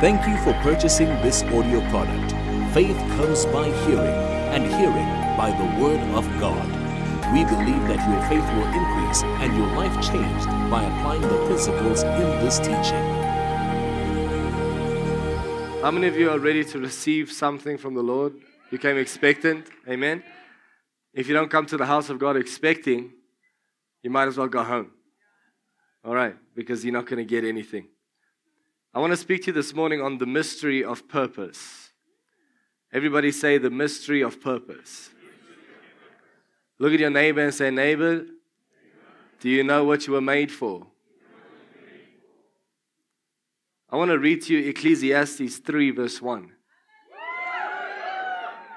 Thank you for purchasing this audio product. Faith comes by hearing, and hearing by the Word of God. We believe that your faith will increase and your life changed by applying the principles in this teaching. How many of you are ready to receive something from the Lord? You came expectant, amen? If you don't come to the house of God expecting, you might as well go home. All right, because you're not going to get anything. I want to speak to you this morning on the mystery of purpose. Everybody say the mystery of purpose. Look at your neighbor and say, neighbor, do you know what you were made for? I want to read to you Ecclesiastes 3 verse 1.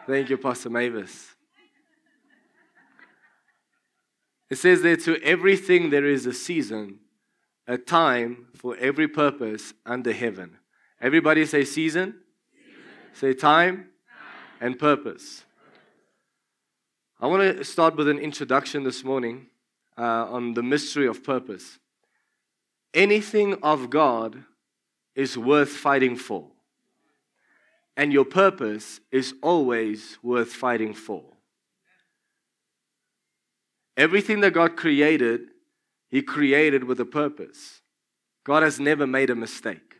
Thank you, Pastor Mavis. It says there, to everything there is a season, a time for every purpose under heaven. Everybody say season, say time, and purpose. I want to start with an introduction this morning on the mystery of purpose. Anything of God is worth fighting for, and your purpose is always worth fighting for. Everything that God created, He created with a purpose. God has never made a mistake.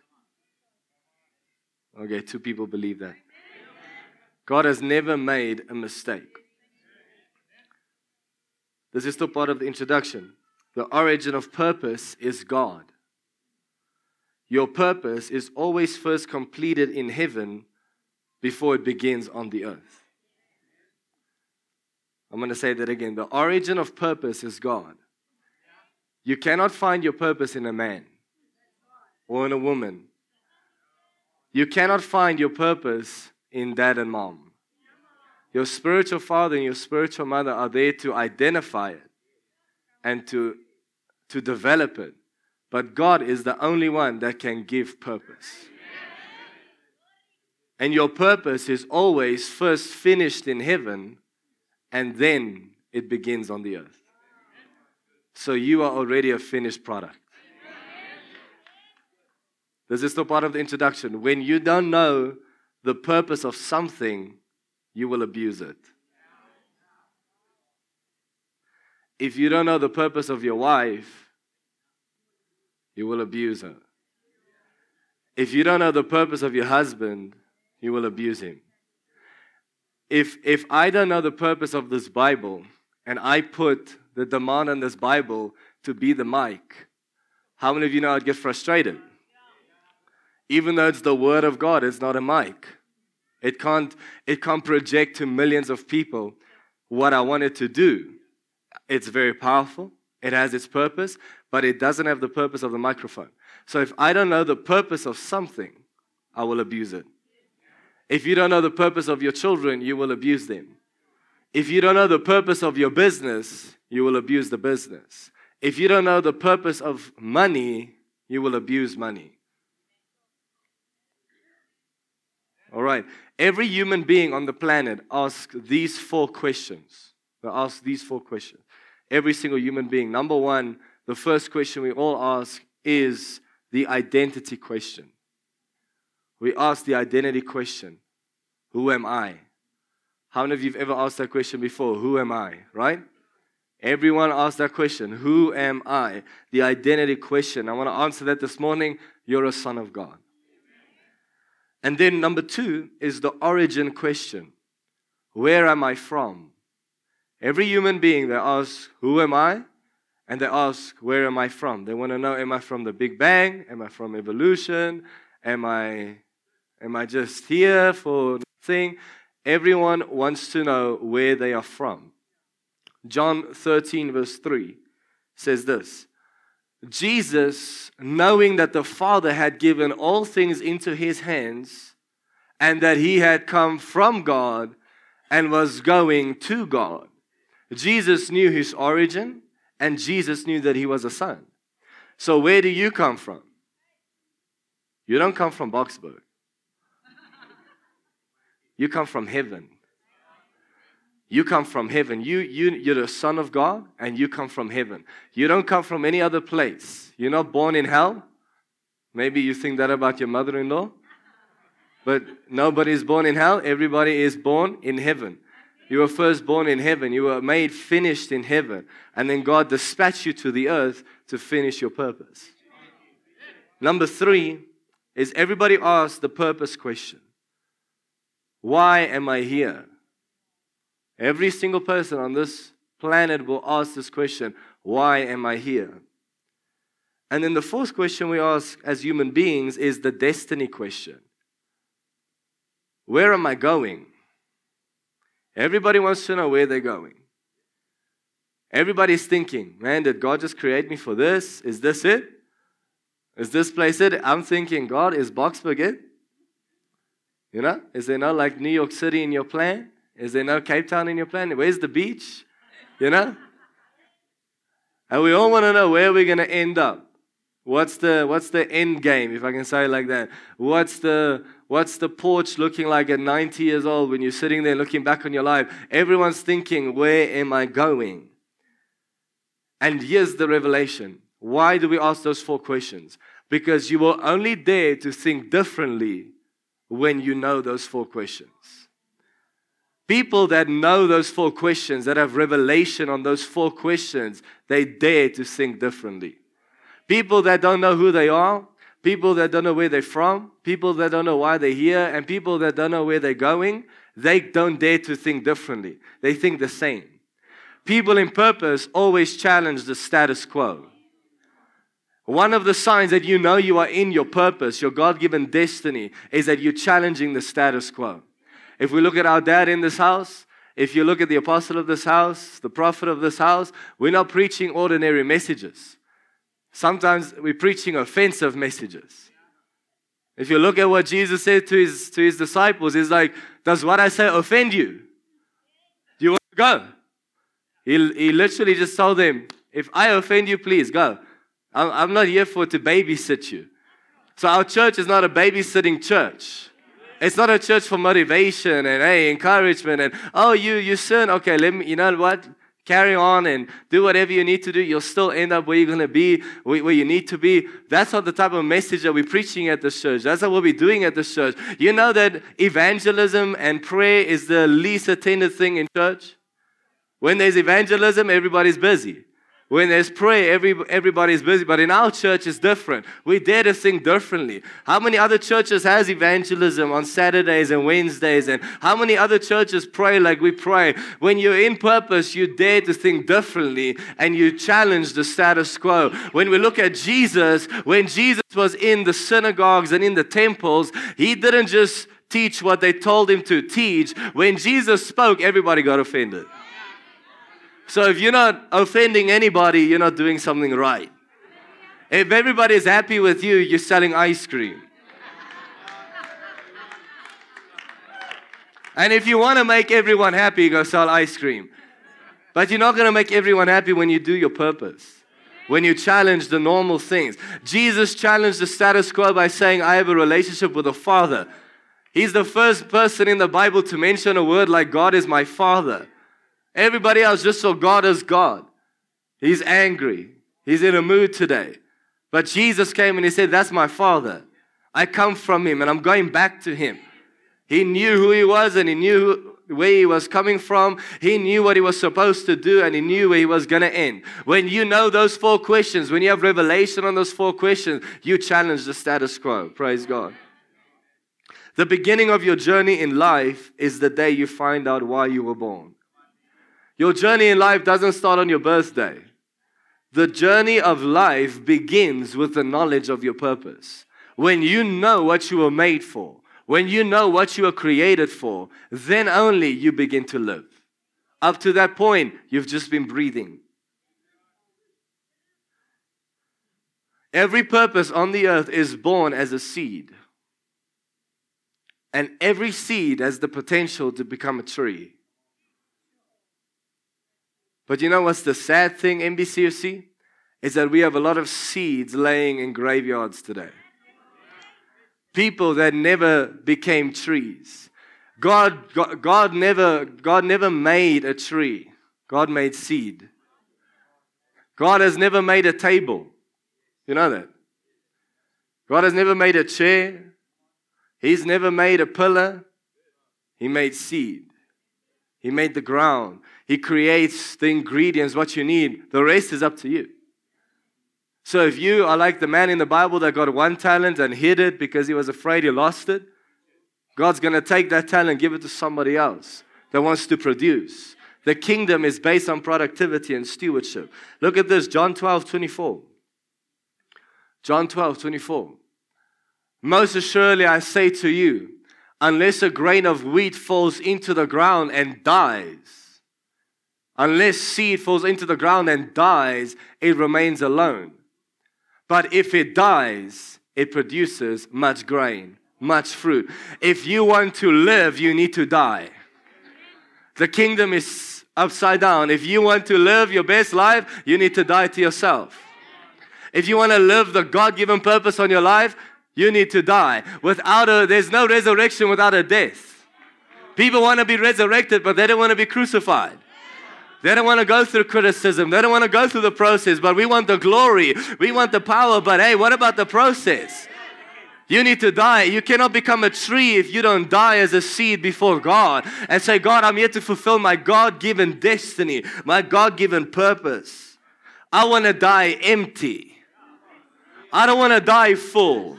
Okay, two people believe that. God has never made a mistake. This is still part of the introduction. The origin of purpose is God. Your purpose is always first completed in heaven before it begins on the earth. I'm going to say that again. The origin of purpose is God. You cannot find your purpose in a man or in a woman. You cannot find your purpose in dad and mom. Your spiritual father and your spiritual mother are there to identify it and to develop it. But God is the only one that can give purpose. And your purpose is always first finished in heaven, and then it begins on the earth. So you are already a finished product. This is still part of the introduction. When you don't know the purpose of something, you will abuse it. If you don't know the purpose of your wife, you will abuse her. If you don't know the purpose of your husband, you will abuse him. If I don't know the purpose of this Bible, and I put the demand on this Bible to be the mic, how many of you know I'd get frustrated? Even though it's the Word of God, it's not a mic. It can't project to millions of people what I want it to do. It's very powerful. It has its purpose, but it doesn't have the purpose of the microphone. So if I don't know the purpose of something, I will abuse it. If you don't know the purpose of your children, you will abuse them. If you don't know the purpose of your business, you will abuse the business. If you don't know the purpose of money, you will abuse money. All right. Every human being on the planet asks these four questions. They ask these four questions. Every single human being. Number one, the first question we all ask is the identity question. We ask the identity question. Who am I? How many of you have ever asked that question before? Who am I? Right? Everyone asks that question. Who am I? The identity question. I want to answer that this morning. You're a son of God. And then number two is the origin question. Where am I from? Every human being, they ask, who am I? And they ask, where am I from? They want to know, am I from the Big Bang? Am I from evolution? Am I just here for nothing? Everyone wants to know where they are from. John 13 verse 3 says this, Jesus, knowing that the Father had given all things into His hands, and that He had come from God and was going to God. Jesus knew His origin, and Jesus knew that He was a son. So where do you come from? You don't come from Boksburg. You come from heaven. You come from heaven. You're the Son of God, and you come from heaven. You don't come from any other place. You're not born in hell. Maybe you think that about your mother-in-law. But nobody is born in hell. Everybody is born in heaven. You were first born in heaven. You were made finished in heaven. And then God dispatched you to the earth to finish your purpose. Number 3 is everybody asks the purpose question. Why am I here? Every single person on this planet will ask this question. Why am I here? And then the fourth question we ask as human beings is the destiny question. Where am I going? Everybody wants to know where they're going. Everybody's thinking, man, did God just create me for this? Is this it? Is this place it? I'm thinking, God, is Boxburg it? You know, is there no like New York City in your plan? Is there no Cape Town in your plan? Where's the beach? You know? And we all want to know where we're going to end up. What's the end game, if I can say it like that? What's the porch looking like at 90 years old when you're sitting there looking back on your life? Everyone's thinking, where am I going? And here's the revelation. Why do we ask those 4 questions? Because you will only dare to think differently when you know those 4 questions. People that know those 4 questions, that have revelation on those 4 questions, they dare to think differently. People that don't know who they are, people that don't know where they're from, people that don't know why they're here, and people that don't know where they're going, they don't dare to think differently. They think the same. People in purpose always challenge the status quo. One of the signs that you know you are in your purpose, your God-given destiny, is that you're challenging the status quo. If we look at our dad in this house, if you look at the apostle of this house, the prophet of this house, we're not preaching ordinary messages. Sometimes we're preaching offensive messages. If you look at what Jesus said to his disciples, he's like, does what I say offend you? Do you want to go? He literally just told them, if I offend you, please go. I'm not here to babysit you. So our church is not a babysitting church. It's not a church for motivation and encouragement and, oh, you sin. Okay, let me, you know what? Carry on and do whatever you need to do. You'll still end up where you're going to be, where you need to be. That's not the type of message that we're preaching at this church. That's what we'll be doing at this church. You know that evangelism and prayer is the least attended thing in church? When there's evangelism, everybody's busy. When there's prayer, everybody's busy. But in our church, it's different. We dare to think differently. How many other churches has evangelism on Saturdays and Wednesdays? And how many other churches pray like we pray? When you're in purpose, you dare to think differently and you challenge the status quo. When we look at Jesus, when Jesus was in the synagogues and in the temples, he didn't just teach what they told him to teach. When Jesus spoke, everybody got offended. So if you're not offending anybody, you're not doing something right. If everybody's happy with you, you're selling ice cream. And if you want to make everyone happy, go sell ice cream. But you're not going to make everyone happy when you do your purpose. When you challenge the normal things. Jesus challenged the status quo by saying, I have a relationship with the Father. He's the first person in the Bible to mention a word like God is my Father. Everybody else just saw God as God. He's angry. He's in a mood today. But Jesus came and he said, that's my Father. I come from him and I'm going back to him. He knew who he was and he knew where he was coming from. He knew what he was supposed to do and he knew where he was going to end. When you know those 4 questions, when you have revelation on those 4 questions, you challenge the status quo. Praise God. The beginning of your journey in life is the day you find out why you were born. Your journey in life doesn't start on your birthday. The journey of life begins with the knowledge of your purpose. When you know what you were made for, when you know what you were created for, then only you begin to live. Up to that point, you've just been breathing. Every purpose on the earth is born as a seed. And every seed has the potential to become a tree. But you know what's the sad thing, MBCFC? Is that we have a lot of seeds laying in graveyards today. People that never became trees. God never made a tree. God made seed. God has never made a table. You know that? God has never made a chair. He's never made a pillar. He made seed. He made the ground. He creates the ingredients, what you need. The rest is up to you. So if you are like the man in the Bible that got 1 talent and hid it because he was afraid he lost it, God's going to take that talent and give it to somebody else that wants to produce. The kingdom is based on productivity and stewardship. Look at this, John 12:24. John 12:24. Most assuredly I say to you, unless a grain of wheat falls into the ground and dies, unless seed falls into the ground and dies, it remains alone. But if it dies, it produces much grain, much fruit. If you want to live, you need to die. The kingdom is upside down. If you want to live your best life, you need to die to yourself. If you want to live the God-given purpose on your life, you need to die. There's no resurrection without a death. People want to be resurrected, but they don't want to be crucified. They don't want to go through criticism. They don't want to go through the process, but we want the glory. We want the power, but hey, what about the process? You need to die. You cannot become a tree if you don't die as a seed before God and say, God, I'm here to fulfill my God-given destiny, my God-given purpose. I want to die empty. I don't want to die full.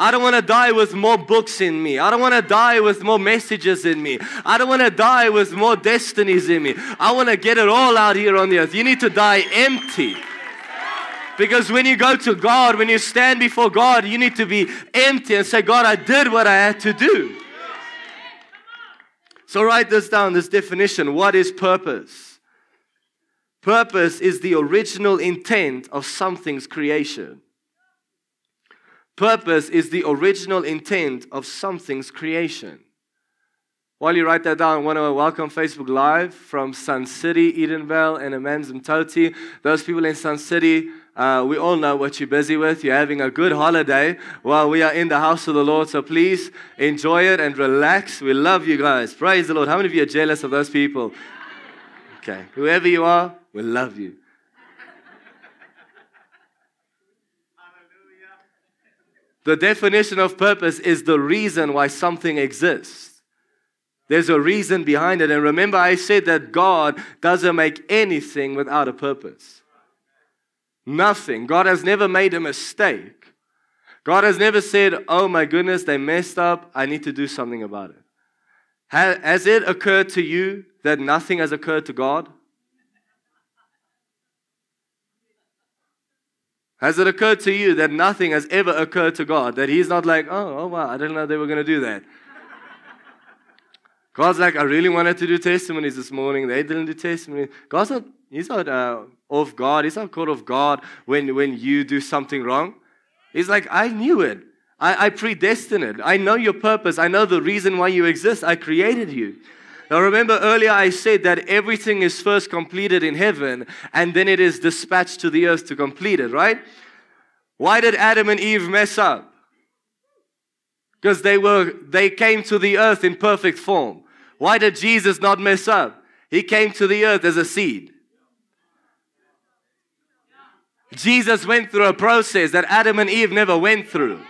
I don't want to die with more books in me. I don't want to die with more messages in me. I don't want to die with more destinies in me. I want to get it all out here on the earth. You need to die empty. Because when you go to God, when you stand before God, you need to be empty and say, God, I did what I had to do. So write this down, this definition. What is purpose? Purpose is the original intent of something's creation. Purpose is the original intent of something's creation. While you write that down, I want to welcome Facebook Live from Sun City, Edenvale, and Amanz Mtoti. Those people in Sun City, we all know what you're busy with. You're having a good holiday while we are in the house of the Lord. So please enjoy it and relax. We love you guys. Praise the Lord. How many of you are jealous of those people? Okay. Whoever you are, we love you. The definition of purpose is the reason why something exists. There's a reason behind it. And remember, I said that God doesn't make anything without a purpose. Nothing. God has never made a mistake. God has never said, oh my goodness, they messed up. I need to do something about it. Has it occurred to you that nothing has occurred to God? Has it occurred to you that nothing has ever occurred to God? That He's not like, oh wow, I didn't know they were going to do that. God's like, I really wanted to do testimonies this morning. They didn't do testimonies. God's not, He's not off guard. He's not caught off guard when you do something wrong. He's like, I knew it. I predestined it. I know your purpose. I know the reason why you exist. I created you. Now remember earlier I said that everything is first completed in heaven and then it is dispatched to the earth to complete it, right? Why did Adam and Eve mess up? Because they came to the earth in perfect form. Why did Jesus not mess up? He came to the earth as a seed. Jesus went through a process that Adam and Eve never went through.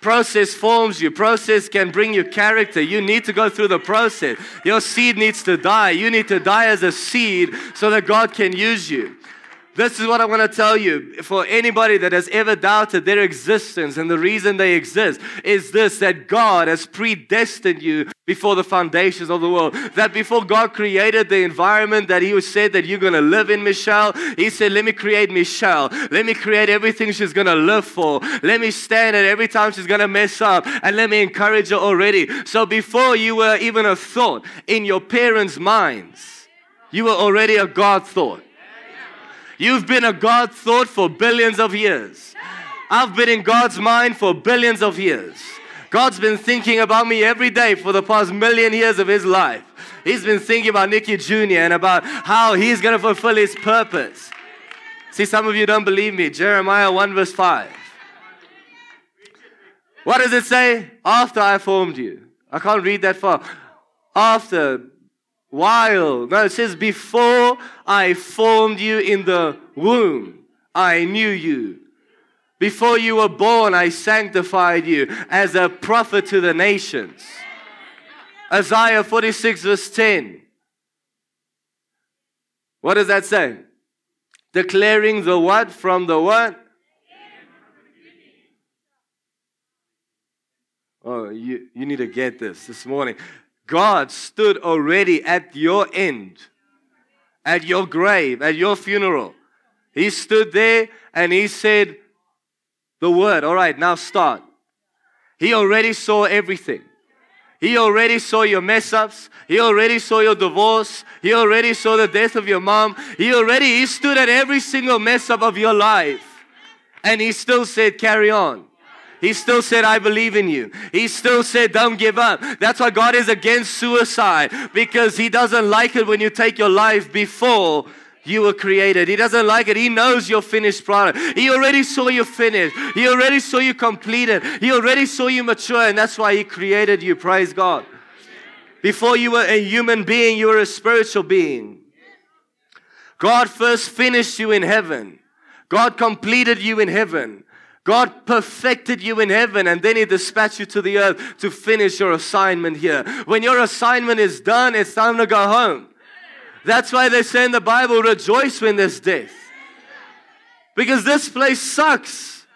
Process forms you. Process can bring you character. You need to go through the process. Your seed needs to die. You need to die as a seed so that God can use you. This is what I want to tell you. For anybody that has ever doubted their existence and the reason they exist is this, that God has predestined you before the foundations of the world. That before God created the environment that He said that you're going to live in, Michelle, He said, let me create Michelle. Let me create everything she's going to live for. Let me stand at every time she's going to mess up and let me encourage her already. So before you were even a thought in your parents' minds, you were already a God thought. You've been a God thought for billions of years. I've been in God's mind for billions of years. God's been thinking about me every day for the past million years of His life. He's been thinking about Nicky Jr. and about how He's going to fulfill His purpose. See, some of you don't believe me. Jeremiah 1:5. What does it say? After I formed you. I can't read that far. No, it says, before I formed you in the womb, I knew you. Before you were born, I sanctified you as a prophet to the nations. Isaiah 46 verse 10. What does that say? Declaring the what from the what? Oh, you need to get this morning. God stood already at your end, at your grave, at your funeral. He stood there and he said the word. All right, now start. He already saw everything. He already saw your mess-ups. He already saw your divorce. He already saw the death of your mom. He stood at every single mess-up of your life. And he still said, carry on. He still said, I believe in you. He still said, don't give up. That's why God is against suicide, because he doesn't like it when you take your life before you were created. He doesn't like it. He knows your finished product. He already saw you finished. He already saw you completed. He already saw you mature, and that's why he created you. Praise God. Before you were a human being, you were a spiritual being. God first finished you in heaven. God completed you in heaven. God perfected you in heaven, and then he dispatched you to the earth to finish your assignment here. When your assignment is done, it's time to go home. That's why they say in the Bible, rejoice when there's death. Because this place sucks.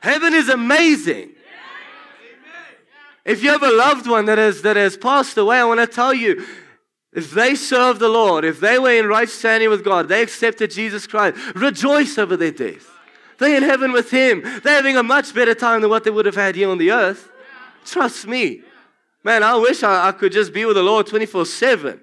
Heaven is amazing. If you have a loved one that has passed away, I want to tell you, if they served the Lord, if they were in right standing with God, they accepted Jesus Christ, rejoice over their death. They're in heaven with him. They're having a much better time than what they would have had here on the earth. Trust me. Man, I wish I could just be with the Lord 24/7.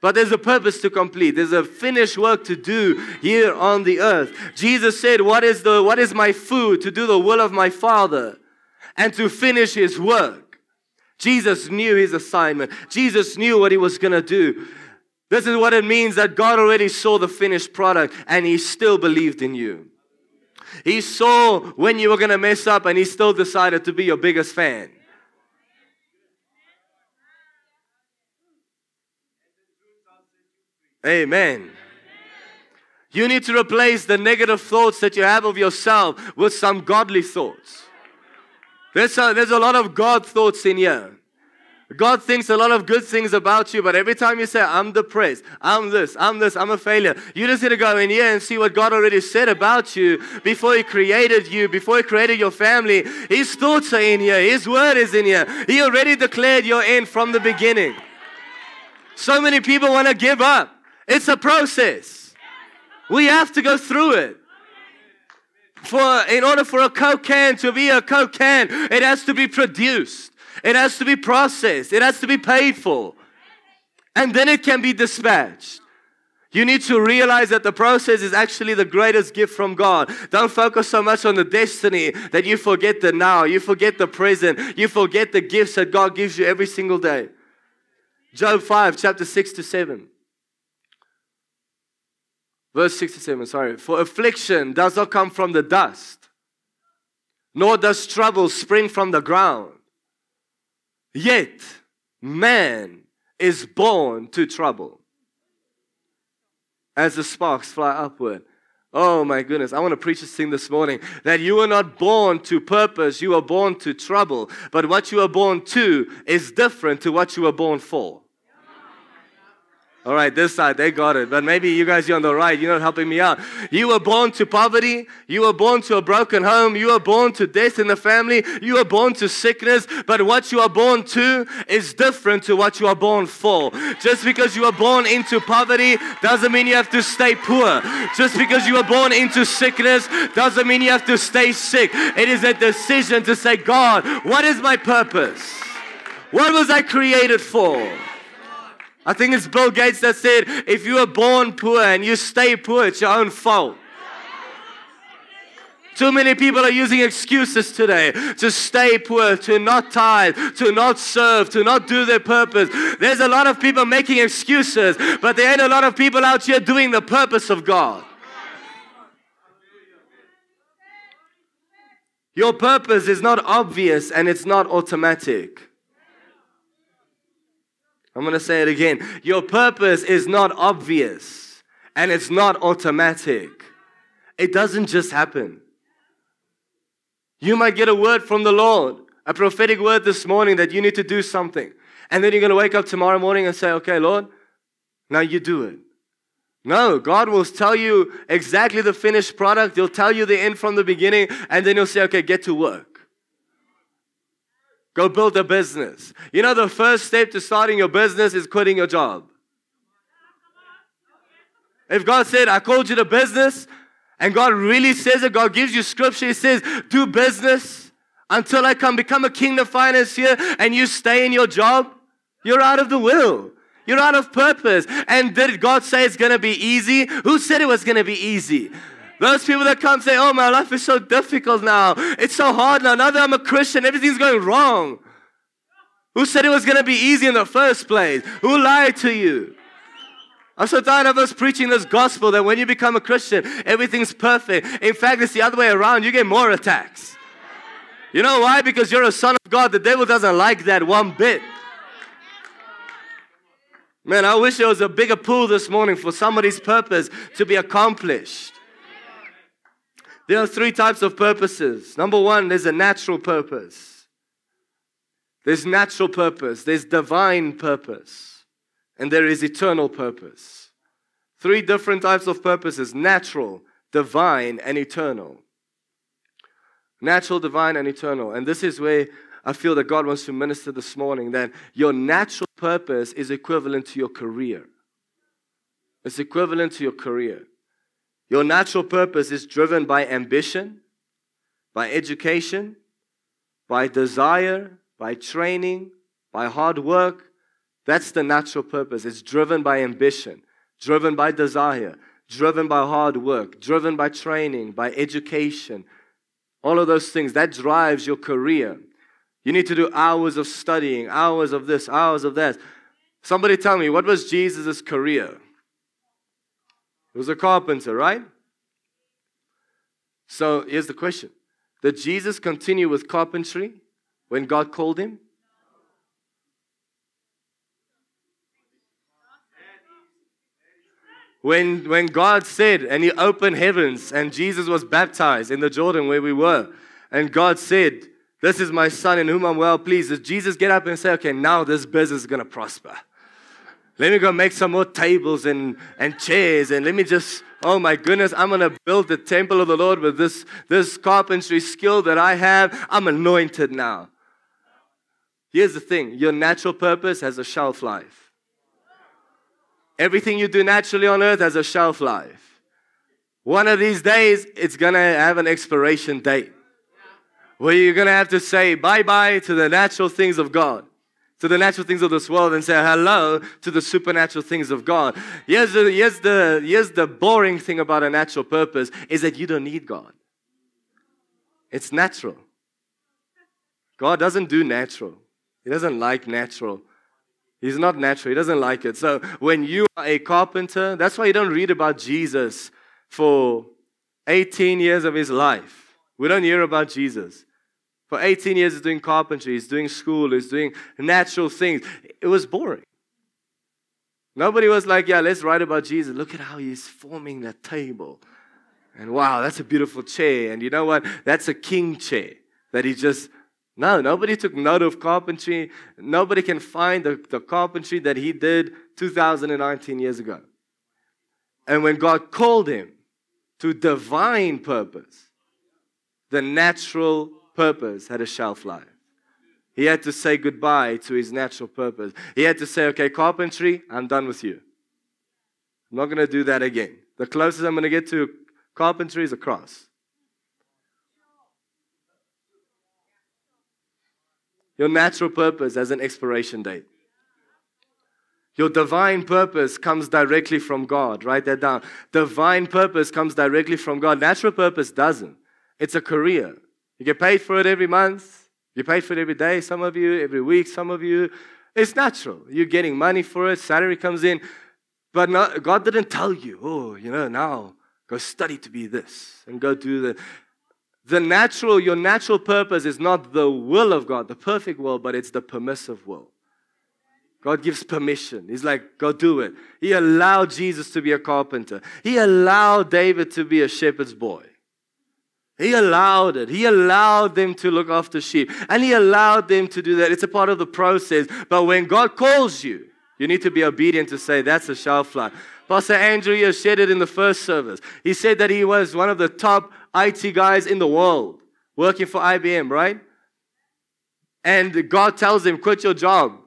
But there's a purpose to complete. There's a finished work to do here on the earth. Jesus said, what is my food? To do the will of my Father and to finish his work. Jesus knew his assignment. Jesus knew what he was going to do. This is what it means that God already saw the finished product and he still believed in you. He saw when you were going to mess up and he still decided to be your biggest fan. Amen. You need to replace the negative thoughts that you have of yourself with some godly thoughts. There's a lot of God thoughts in here. God thinks a lot of good things about you, but every time you say, I'm depressed, I'm this, I'm a failure, you just need to go in here and see what God already said about you before he created you, before he created your family. His thoughts are in here. His word is in here. He already declared your end from the beginning. So many people want to give up. It's a process. We have to go through it. In order for a Coke can to be a Coke can, it has to be produced. It has to be processed. It has to be paid for. And then it can be dispatched. You need to realize that the process is actually the greatest gift from God. Don't focus so much on the destiny that you forget the now. You forget the present. You forget the gifts that God gives you every single day. Job 5, chapter 6 to 7. Verse 67, For affliction does not come from the dust, nor does trouble spring from the ground. Yet, man is born to trouble as the sparks fly upward. Oh my goodness, I want to preach this thing this morning, that you were not born to purpose, you were born to trouble. But what you were born to is different to what you were born for. All right, this side, they got it. But maybe you guys, you're on the right, you're not helping me out. You were born to poverty. You were born to a broken home. You were born to death in the family. You were born to sickness. But what you are born to is different to what you are born for. Just because you were born into poverty doesn't mean you have to stay poor. Just because you were born into sickness doesn't mean you have to stay sick. It is a decision to say, God, what is my purpose? What was I created for? I think it's Bill Gates that said, if you were born poor and you stay poor, it's your own fault. Too many people are using excuses today to stay poor, to not tithe, to not serve, to not do their purpose. There's a lot of people making excuses, but there ain't a lot of people out here doing the purpose of God. Your purpose is not obvious and it's not automatic. I'm going to say it again. Your purpose is not obvious And it's not automatic. It doesn't just happen. You might get a word from the Lord, a prophetic word this morning that you need to do something. And then you're going to wake up tomorrow morning and say, okay, Lord, now you do it. No, God will tell you exactly the finished product. He'll tell you the end from the beginning. And then he'll say, okay, get to work. Go build a business. You know, the first step to starting your business is quitting your job. If God said, I called you to business, and God really says it, God gives you scripture, he says, do business until I come, become a kingdom financier, and you stay in your job, you're out of the will. You're out of purpose. And did God say it's going to be easy? Who said it was going to be easy? Those people that come say, oh, my life is so difficult now. It's so hard now. Now that I'm a Christian, everything's going wrong. Who said it was going to be easy in the first place? Who lied to you? I'm so tired of us preaching this gospel that when you become a Christian, everything's perfect. In fact, it's the other way around. You get more attacks. You know why? Because you're a son of God. The devil doesn't like that one bit. Man, I wish there was a bigger pool this morning for somebody's purpose to be accomplished. There are three types of purposes. Number one, there's a natural purpose. There's natural purpose. There's divine purpose. And there is eternal purpose. Three different types of purposes. Natural, divine, and eternal. Natural, divine, and eternal. And this is where I feel that God wants to minister this morning. That your natural purpose is equivalent to your career. It's equivalent to your career. Your natural purpose is driven by ambition, by education, by desire, by training, by hard work. That's the natural purpose. It's driven by ambition, driven by desire, driven by hard work, driven by training, by education. All of those things, that drives your career. You need to do hours of studying, hours of this, hours of that. Somebody tell me, what was Jesus' career? He was a carpenter, right? So here's the question. Did Jesus continue with carpentry when God called him? When God said, and he opened heavens, and Jesus was baptized in the Jordan where we were, and God said, this is my son in whom I'm well pleased. Did Jesus get up and say, okay, now this business is going to prosper? Let me go make some more tables and chairs, and let me just, oh my goodness, I'm going to build the temple of the Lord with this carpentry skill that I have. I'm anointed now. Here's the thing. Your natural purpose has a shelf life. Everything you do naturally on earth has a shelf life. One of these days, it's going to have an expiration date where you're going to have to say bye-bye to the natural things of God, to the natural things of this world, and say hello to the supernatural things of God. Here's the boring thing about a natural purpose is that you don't need God. It's natural. God doesn't do natural. He doesn't like natural. He's not natural. He doesn't like it. So when you are a carpenter, that's why you don't read about Jesus for 18 years of his life. We don't hear about Jesus. For 18 years, he's doing carpentry, he's doing school, he's doing natural things. It was boring. Nobody was like, yeah, let's write about Jesus. Look at how he's forming that table. And wow, that's a beautiful chair. And you know what? That's a king chair that he just... No, nobody took note of carpentry. Nobody can find the carpentry that he did 2019 years ago. And when God called him to divine purpose, the natural purpose had a shelf life. He had to say goodbye to his natural purpose. He had to say, okay, carpentry, I'm done with you. I'm not going to do that again. The closest I'm going to get to carpentry is a cross. Your natural purpose has an expiration date. Your divine purpose comes directly from God. Write that down. Divine purpose comes directly from God. Natural purpose doesn't. It's a career. You get paid for it every month. You get paid for it every day, some of you, every week, some of you. It's natural. You're getting money for it. Salary comes in. But not, God didn't tell you, oh, you know, now go study to be this and go do that. Your natural purpose is not the will of God, the perfect will, but it's the permissive will. God gives permission. He's like, go do it. He allowed Jesus to be a carpenter. He allowed David to be a shepherd's boy. He allowed it. He allowed them to look after sheep. And he allowed them to do that. It's a part of the process. But when God calls you, you need to be obedient to say, that's a shelf life. Pastor Andrew here shared it in the first service. He said that he was one of the top IT guys in the world, working for IBM, right? And God tells him, quit your job.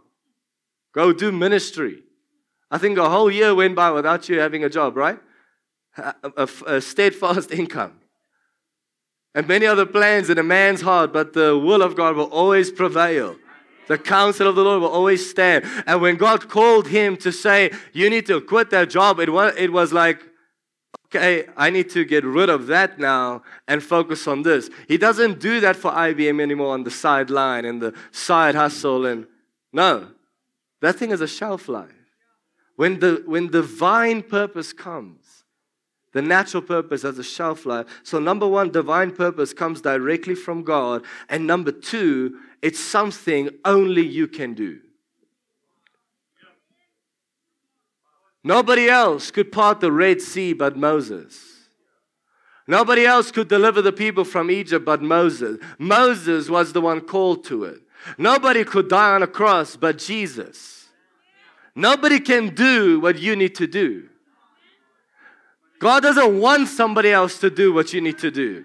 Go do ministry. I think a whole year went by without you having a job, right? A steadfast income. And many other plans in a man's heart, but the will of God will always prevail. The counsel of the Lord will always stand. And when God called him to say, you need to quit that job, it was like, okay, I need to get rid of that now and focus on this. He doesn't do that for IBM anymore on the sideline and the side hustle. And no, that thing is a shelf life. When divine purpose comes, the natural purpose has a shelf life. So number one, divine purpose comes directly from God. And number two, it's something only you can do. Nobody else could part the Red Sea but Moses. Nobody else could deliver the people from Egypt but Moses. Moses was the one called to it. Nobody could die on a cross but Jesus. Nobody can do what you need to do. God doesn't want somebody else to do what you need to do.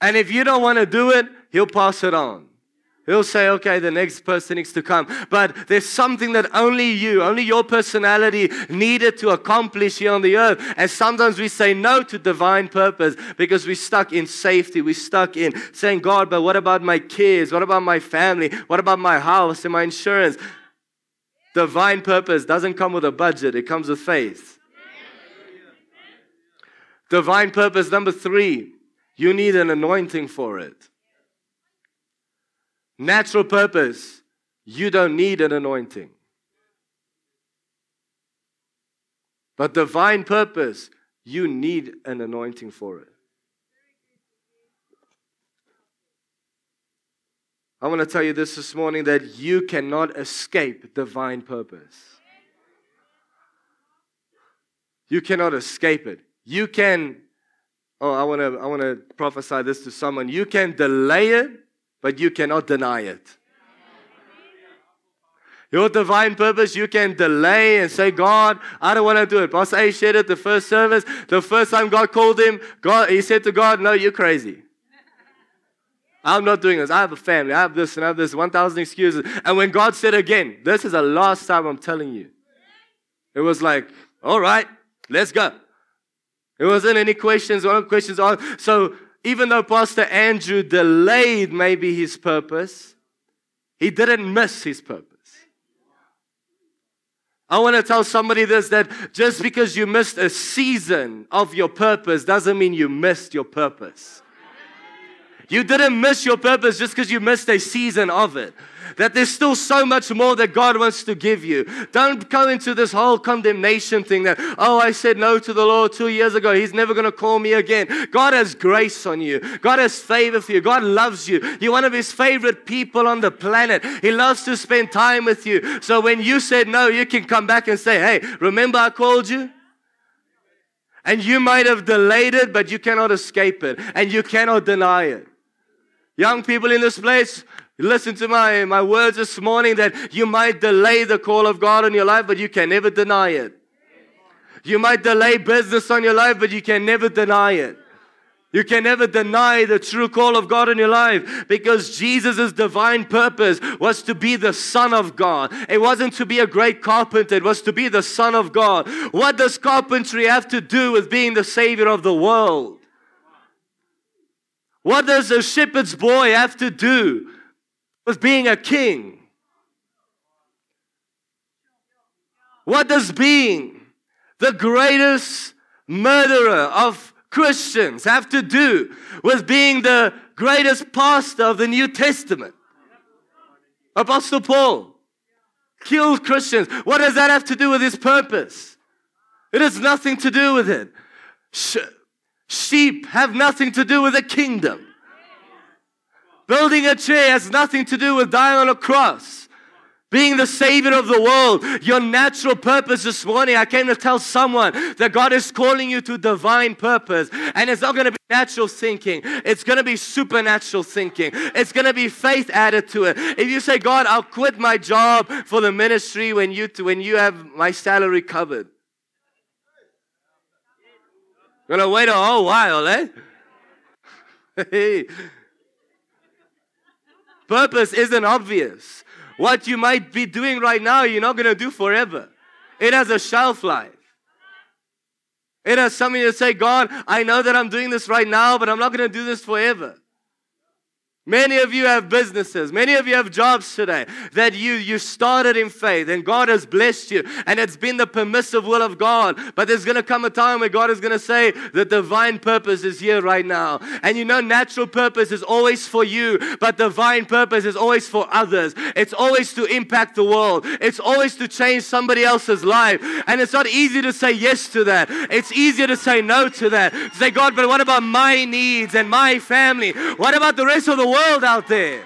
And if you don't want to do it, He'll pass it on. He'll say, okay, the next person needs to come. But there's something that only you, only your personality needed to accomplish here on the earth. And sometimes we say no to divine purpose because we're stuck in safety. We're stuck in saying, God, but what about my kids? What about my family? What about my house and my insurance? Divine purpose doesn't come with a budget. It comes with faith. Divine purpose, number three, you need an anointing for it. Natural purpose, you don't need an anointing. But divine purpose, you need an anointing for it. I want to tell you this morning that you cannot escape divine purpose. You cannot escape it. You can, I want to prophesy this to someone. You can delay it, but you cannot deny it. Your divine purpose, you can delay and say, God, I don't want to do it. Pastor A shared it the first service. The first time God called him, he said to God, no, you're crazy. I'm not doing this. I have a family. I have this and I have this. 1,000 excuses. And when God said again, this is the last time I'm telling you. It was like, all right, let's go. There wasn't any questions. One of the questions are, so even though Pastor Andrew delayed maybe his purpose, he didn't miss his purpose. I want to tell somebody this, that just because you missed a season of your purpose doesn't mean you missed your purpose. You didn't miss your purpose just because you missed a season of it. That there's still so much more that God wants to give you. Don't go into this whole condemnation thing that, oh, I said no to the Lord 2 years ago. He's never going to call me again. God has grace on you. God has favor for you. God loves you. You're one of His favorite people on the planet. He loves to spend time with you. So when you said no, you can come back and say, hey, remember I called you? And you might have delayed it, but you cannot escape it. And you cannot deny it. Young people in this place, listen to my words this morning, that you might delay the call of God on your life, but you can never deny it. You might delay business on your life, but you can never deny it. You can never deny the true call of God in your life, because Jesus' divine purpose was to be the Son of God. It wasn't to be a great carpenter. It was to be the Son of God. What does carpentry have to do with being the Savior of the world? What does a shepherd's boy have to do with being a king? What does being the greatest murderer of Christians have to do with being the greatest pastor of the New Testament? Apostle Paul killed Christians. What does that have to do with his purpose? It has nothing to do with it. Sheep have nothing to do with the kingdom. Building a chair has nothing to do with dying on a cross. Being the savior of the world, your natural purpose this morning. I came to tell someone that God is calling you to divine purpose. And it's not going to be natural thinking. It's going to be supernatural thinking. It's going to be faith added to it. If you say, God, I'll quit my job for the ministry when you have my salary covered. Going to wait a whole while, eh? Purpose isn't obvious. What you might be doing right now, you're not going to do forever. It has a shelf life. It has something to say, God, I know that I'm doing this right now, but I'm not going to do this forever. Many of you have businesses. Many of you have jobs today that you started in faith and God has blessed you and it's been the permissive will of God. But there's going to come a time where God is going to say the divine purpose is here right now. And you know natural purpose is always for you, but divine purpose is always for others. It's always to impact the world. It's always to change somebody else's life. And it's not easy to say yes to that. It's easier to say no to that. To say, God, but what about my needs and my family? What about the rest of the world out there?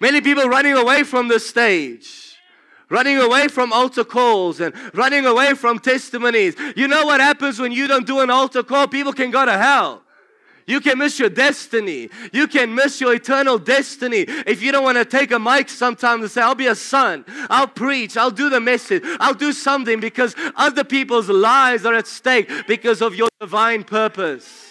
Many people running away from the stage, running away from altar calls and running away from testimonies. You know what happens when you don't do an altar call? People can go to hell. You can miss your destiny. You can miss your eternal destiny if you don't want to take a mic sometime and say, I'll be a son. I'll preach. I'll do the message. I'll do something because other people's lives are at stake because of your divine purpose.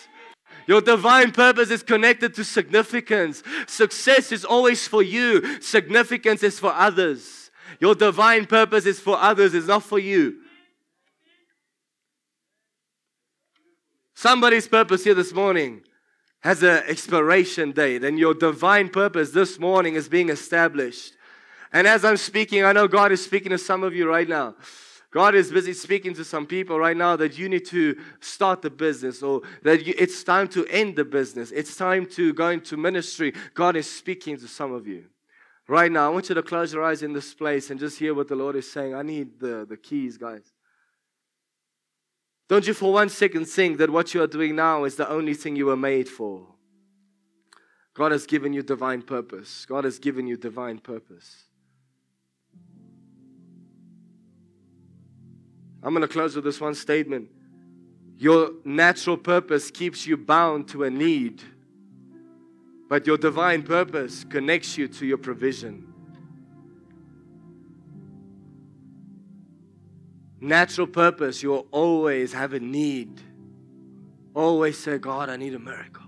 Your divine purpose is connected to significance. Success is always for you. Significance is for others. Your divine purpose is for others. It's not for you. Somebody's purpose here this morning has an expiration date. And your divine purpose this morning is being established. And as I'm speaking, I know God is speaking to some of you right now. God is busy speaking to some people right now that you need to start the business or that it's time to end the business. It's time to go into ministry. God is speaking to some of you. Right now, I want you to close your eyes in this place and just hear what the Lord is saying. I need the keys, guys. Don't you for 1 second think that what you are doing now is the only thing you were made for. God has given you divine purpose. God has given you divine purpose. I'm going to close with this one statement. Your natural purpose keeps you bound to a need, but your divine purpose connects you to your provision. Natural purpose, you'll always have a need. Always say, God, I need a miracle.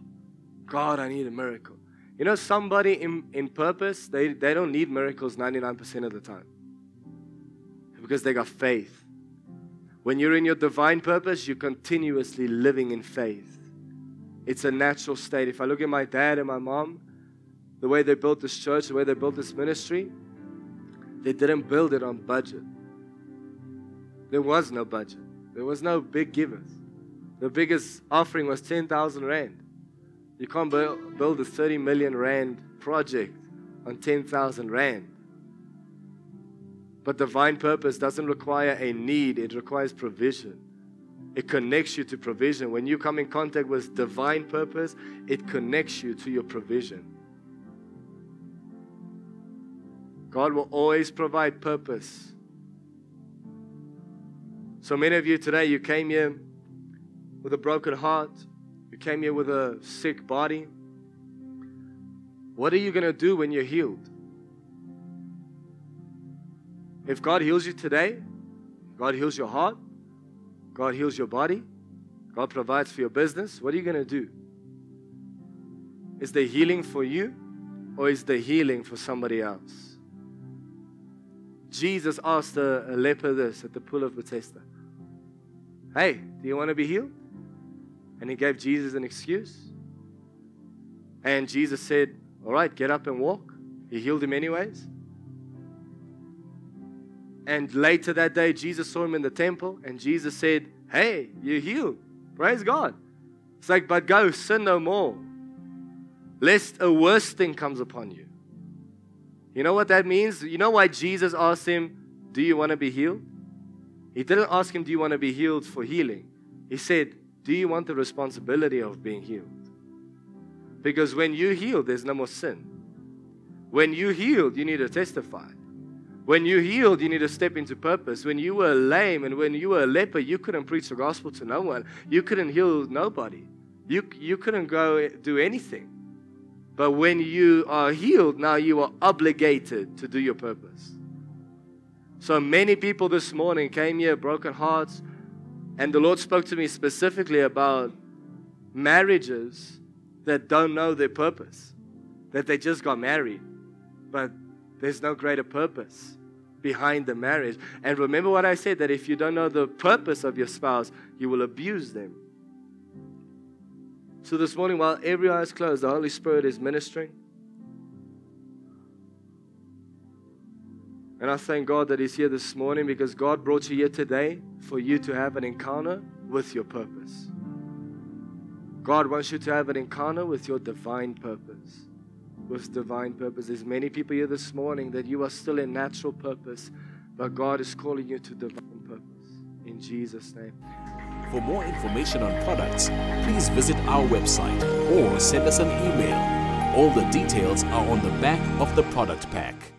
God, I need a miracle. You know, somebody in purpose, they don't need miracles 99% of the time because they got faith. When you're in your divine purpose, you're continuously living in faith. It's a natural state. If I look at my dad and my mom, the way they built this church, the way they built this ministry, they didn't build it on budget. There was no budget. There was no big givers. The biggest offering was 10,000 Rand. You can't build a 30 million Rand project on 10,000 Rand. But divine purpose doesn't require a need. It requires provision. It connects you to provision. When you come in contact with divine purpose, it connects you to your provision. God will always provide purpose. So many of you today, you came here with a broken heart. You came here with a sick body. What are you going to do when you're healed? If God heals you today, God heals your heart, God heals your body, God provides for your business, what are you going to do? Is the healing for you or is the healing for somebody else? Jesus asked a leper this at the pool of Bethesda. Hey, do you want to be healed? And he gave Jesus an excuse. And Jesus said, all right, get up and walk. He healed him anyways. And later that day, Jesus saw him in the temple and Jesus said, hey, you're healed. Praise God. It's like, but go, sin no more, lest a worse thing comes upon you. You know what that means? You know why Jesus asked him, do you want to be healed? He didn't ask him, do you want to be healed for healing? He said, do you want the responsibility of being healed? Because when you heal, there's no more sin. When you healed, you need to testify. When you healed, you need to step into purpose. When you were lame and when you were a leper, you couldn't preach the gospel to no one. You couldn't heal nobody. You couldn't go do anything. But when you are healed, now you are obligated to do your purpose. So many people this morning came here, broken hearts, and the Lord spoke to me specifically about marriages that don't know their purpose, that they just got married, but there's no greater purpose behind the marriage. And remember what I said, that if you don't know the purpose of your spouse, you will abuse them. So this morning, while every eye is closed, the Holy Spirit is ministering. And I thank God that He's here this morning, because God brought you here today for you to have an encounter with your purpose. God wants you to have an encounter with your divine purpose. With divine purpose. There's many people here this morning that you are still in natural purpose, but God is calling you to divine purpose. In Jesus' name. For more information on products, please visit our website or send us an email. All the details are on the back of the product pack.